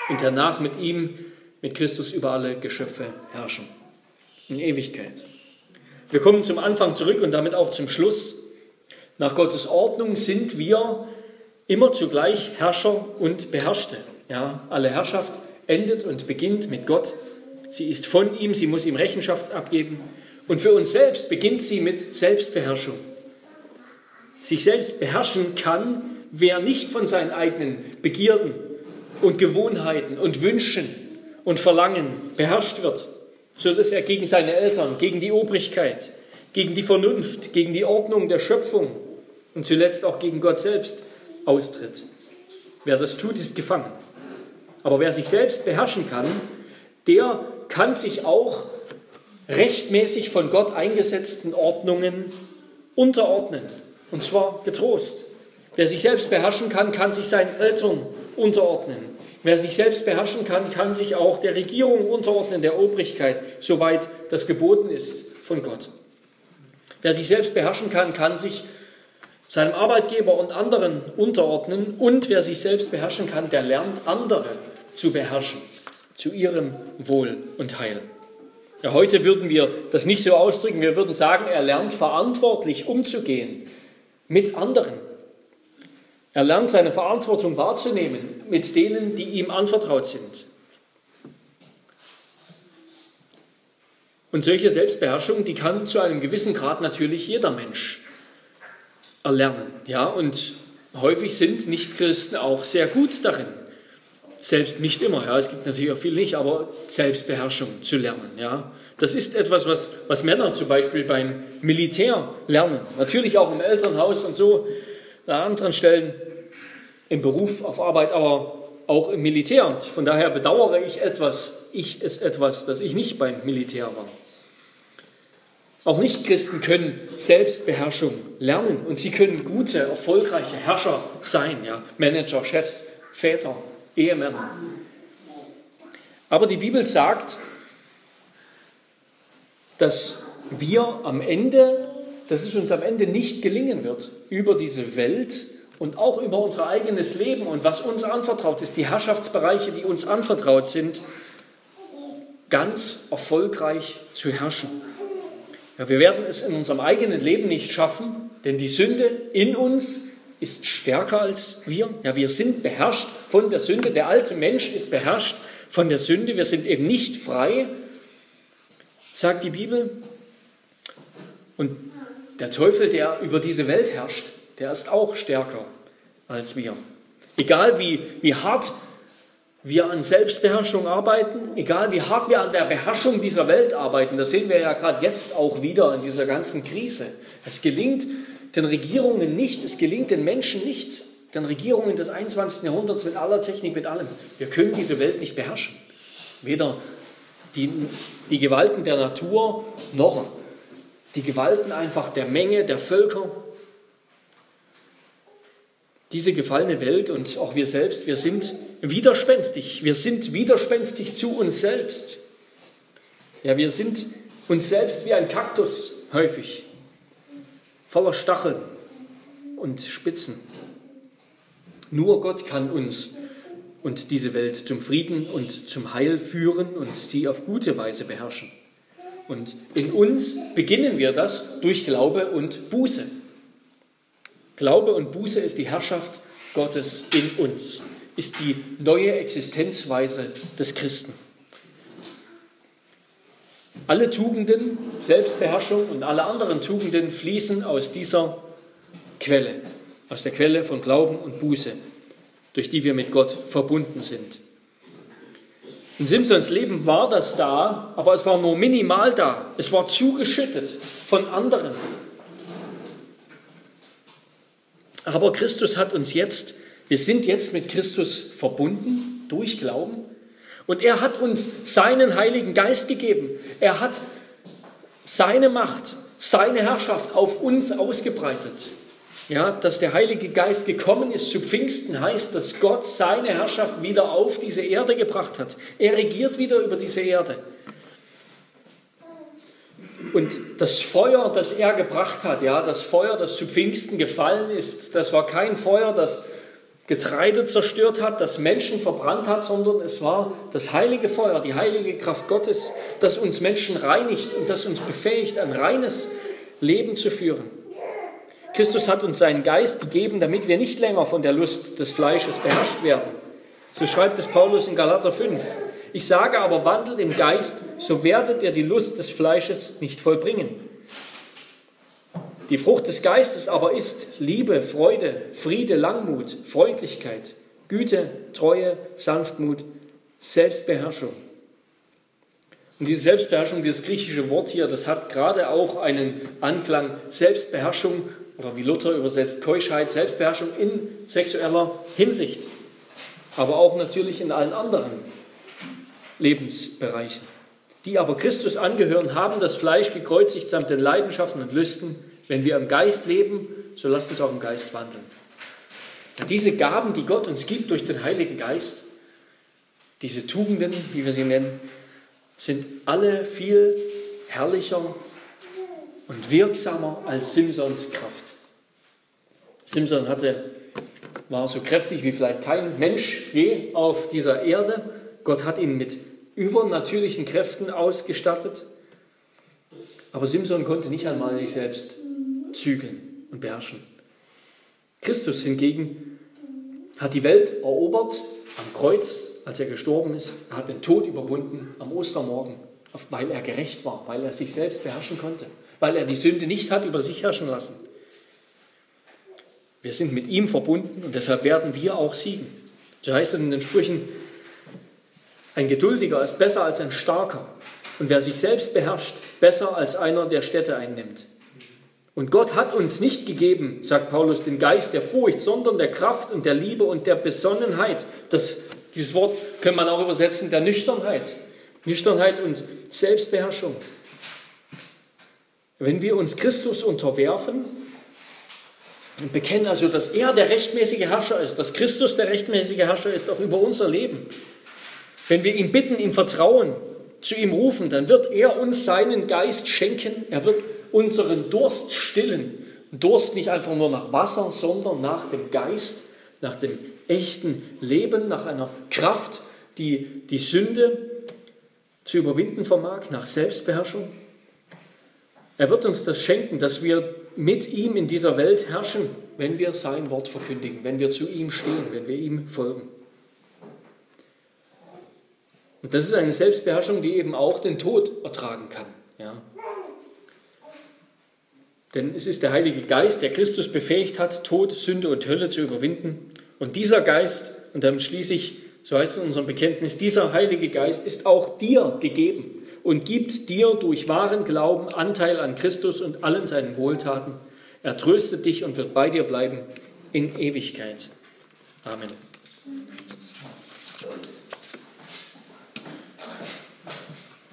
und danach mit ihm, mit Christus über alle Geschöpfe herrschen. In Ewigkeit. Wir kommen zum Anfang zurück und damit auch zum Schluss. Nach Gottes Ordnung sind wir immer zugleich Herrscher und Beherrschte. Ja, alle Herrschaft endet und beginnt mit Gott. Sie ist von ihm, sie muss ihm Rechenschaft abgeben. Und für uns selbst beginnt sie mit Selbstbeherrschung. Sich selbst beherrschen kann, wer nicht von seinen eigenen Begierden und Gewohnheiten und Wünschen und Verlangen beherrscht wird, sodass er gegen seine Eltern, gegen die Obrigkeit, gegen die Vernunft, gegen die Ordnung der Schöpfung und zuletzt auch gegen Gott selbst austritt. Wer das tut, ist gefangen. Aber wer sich selbst beherrschen kann, der kann sich auch rechtmäßig von Gott eingesetzten Ordnungen unterordnen. Und zwar getrost. Wer sich selbst beherrschen kann, kann sich seinen Eltern unterordnen. Wer sich selbst beherrschen kann, kann sich auch der Regierung unterordnen, der Obrigkeit, soweit das geboten ist von Gott. Wer sich selbst beherrschen kann, kann sich seinem Arbeitgeber und anderen unterordnen. Und wer sich selbst beherrschen kann, der lernt andere zu beherrschen, zu ihrem Wohl und Heil. Ja, heute würden wir das nicht so ausdrücken, wir würden sagen, er lernt verantwortlich umzugehen mit anderen. Er lernt seine Verantwortung wahrzunehmen mit denen, die ihm anvertraut sind. Und solche Selbstbeherrschung, die kann zu einem gewissen Grad natürlich jeder Mensch erlernen. Ja, und häufig sind Nichtchristen auch sehr gut darin. Selbst nicht immer, ja, es gibt natürlich auch viel nicht, aber Selbstbeherrschung zu lernen. Ja. Das ist etwas, was Männer zum Beispiel beim Militär lernen. Natürlich auch im Elternhaus und so, an anderen Stellen im Beruf, auf Arbeit, aber auch im Militär. Und von daher bedauere ich dass ich nicht beim Militär war. Auch Nichtchristen können Selbstbeherrschung lernen und sie können gute, erfolgreiche Herrscher sein, ja? Manager, Chefs, Väter, Ehemänner. Aber die Bibel sagt, dass dass es uns am Ende nicht gelingen wird, über diese Welt und auch über unser eigenes Leben und was uns anvertraut ist, die Herrschaftsbereiche, die uns anvertraut sind, ganz erfolgreich zu herrschen. Ja, wir werden es in unserem eigenen Leben nicht schaffen, denn die Sünde in uns ist stärker als wir. Ja, wir sind beherrscht von der Sünde. Der alte Mensch ist beherrscht von der Sünde. Wir sind eben nicht frei, sagt die Bibel. Und der Teufel, der über diese Welt herrscht, der ist auch stärker als wir. Egal wie hart wir an Selbstbeherrschung arbeiten, egal wie hart wir an der Beherrschung dieser Welt arbeiten, das sehen wir ja gerade jetzt auch wieder in dieser ganzen Krise. Es gelingt den Regierungen nicht, es gelingt den Menschen nicht, den Regierungen des 21. Jahrhunderts mit aller Technik, mit allem. Wir können diese Welt nicht beherrschen. Weder die Gewalten der Natur, noch die Gewalten einfach der Menge, der Völker. Diese gefallene Welt und auch wir selbst, wir sind widerspenstig. Wir sind widerspenstig zu uns selbst. Ja, wir sind uns selbst wie ein Kaktus häufig, voller Stacheln und Spitzen. Nur Gott kann uns und diese Welt zum Frieden und zum Heil führen und sie auf gute Weise beherrschen. Und in uns beginnen wir das durch Glaube und Buße. Glaube und Buße ist die Herrschaft Gottes in uns, ist die neue Existenzweise des Christen. Alle Tugenden, Selbstbeherrschung und alle anderen Tugenden fließen aus dieser Quelle, aus der Quelle von Glauben und Buße, durch die wir mit Gott verbunden sind. In Simsons Leben war das da, aber es war nur minimal da. Es war zugeschüttet von anderen. Aber Christus hat uns jetzt, wir sind jetzt mit Christus verbunden durch Glauben. Und er hat uns seinen Heiligen Geist gegeben. Er hat seine Macht, seine Herrschaft auf uns ausgebreitet. Ja, dass der Heilige Geist gekommen ist zu Pfingsten, heißt, dass Gott seine Herrschaft wieder auf diese Erde gebracht hat. Er regiert wieder über diese Erde. Und das Feuer, das er gebracht hat, ja, das Feuer, das zu Pfingsten gefallen ist, das war kein Feuer, das Getreide zerstört hat, das Menschen verbrannt hat, sondern es war das heilige Feuer, die heilige Kraft Gottes, das uns Menschen reinigt und das uns befähigt, ein reines Leben zu führen. Christus hat uns seinen Geist gegeben, damit wir nicht länger von der Lust des Fleisches beherrscht werden. So schreibt es Paulus in Galater 5. Ich sage aber, wandelt im Geist, so werdet ihr die Lust des Fleisches nicht vollbringen. Die Frucht des Geistes aber ist Liebe, Freude, Friede, Langmut, Freundlichkeit, Güte, Treue, Sanftmut, Selbstbeherrschung. Und diese Selbstbeherrschung, dieses griechische Wort hier, das hat gerade auch einen Anklang Selbstbeherrschung oder wie Luther übersetzt, Keuschheit, Selbstbeherrschung in sexueller Hinsicht, aber auch natürlich in allen anderen Lebensbereichen. Die aber Christus angehören, haben das Fleisch gekreuzigt samt den Leidenschaften und Lüsten. Wenn wir im Geist leben, so lasst uns auch im Geist wandeln. Diese Gaben, die Gott uns gibt durch den Heiligen Geist, diese Tugenden, wie wir sie nennen, sind alle viel herrlicher und wirksamer als Simsons Kraft. Simson war so kräftig wie vielleicht kein Mensch je auf dieser Erde. Gott hat ihn mit übernatürlichen Kräften ausgestattet. Aber Simson konnte nicht einmal sich selbst zügeln und beherrschen. Christus hingegen hat die Welt erobert am Kreuz, als er gestorben ist. Er hat den Tod überwunden am Ostermorgen, weil er gerecht war, weil er sich selbst beherrschen konnte, weil er die Sünde nicht hat über sich herrschen lassen. Wir sind mit ihm verbunden und deshalb werden wir auch siegen. So heißt es in den Sprüchen, ein Geduldiger ist besser als ein Starker und wer sich selbst beherrscht, besser als einer, der Städte einnimmt. Und Gott hat uns nicht gegeben, sagt Paulus, den Geist der Furcht, sondern der Kraft und der Liebe und der Besonnenheit. Dieses Wort kann man auch übersetzen, der Nüchternheit. Nüchternheit und Selbstbeherrschung. Wenn wir uns Christus unterwerfen und bekennen also, dass er der rechtmäßige Herrscher ist, dass Christus der rechtmäßige Herrscher ist, auch über unser Leben. Wenn wir ihn bitten, ihm vertrauen, zu ihm rufen, dann wird er uns seinen Geist schenken. Er wird unseren Durst stillen. Durst nicht einfach nur nach Wasser, sondern nach dem Geist, nach dem echten Leben, nach einer Kraft, die die Sünde zu überwinden vermag, nach Selbstbeherrschung. Er wird uns das schenken, dass wir mit ihm in dieser Welt herrschen, wenn wir sein Wort verkündigen, wenn wir zu ihm stehen, wenn wir ihm folgen. Und das ist eine Selbstbeherrschung, die eben auch den Tod ertragen kann. Ja. Denn es ist der Heilige Geist, der Christus befähigt hat, Tod, Sünde und Hölle zu überwinden. Und dieser Geist, und damit schließe ich, so heißt es in unserem Bekenntnis, dieser Heilige Geist ist auch dir gegeben und gibt dir durch wahren Glauben Anteil an Christus und allen seinen Wohltaten. Er tröstet dich und wird bei dir bleiben in Ewigkeit. Amen.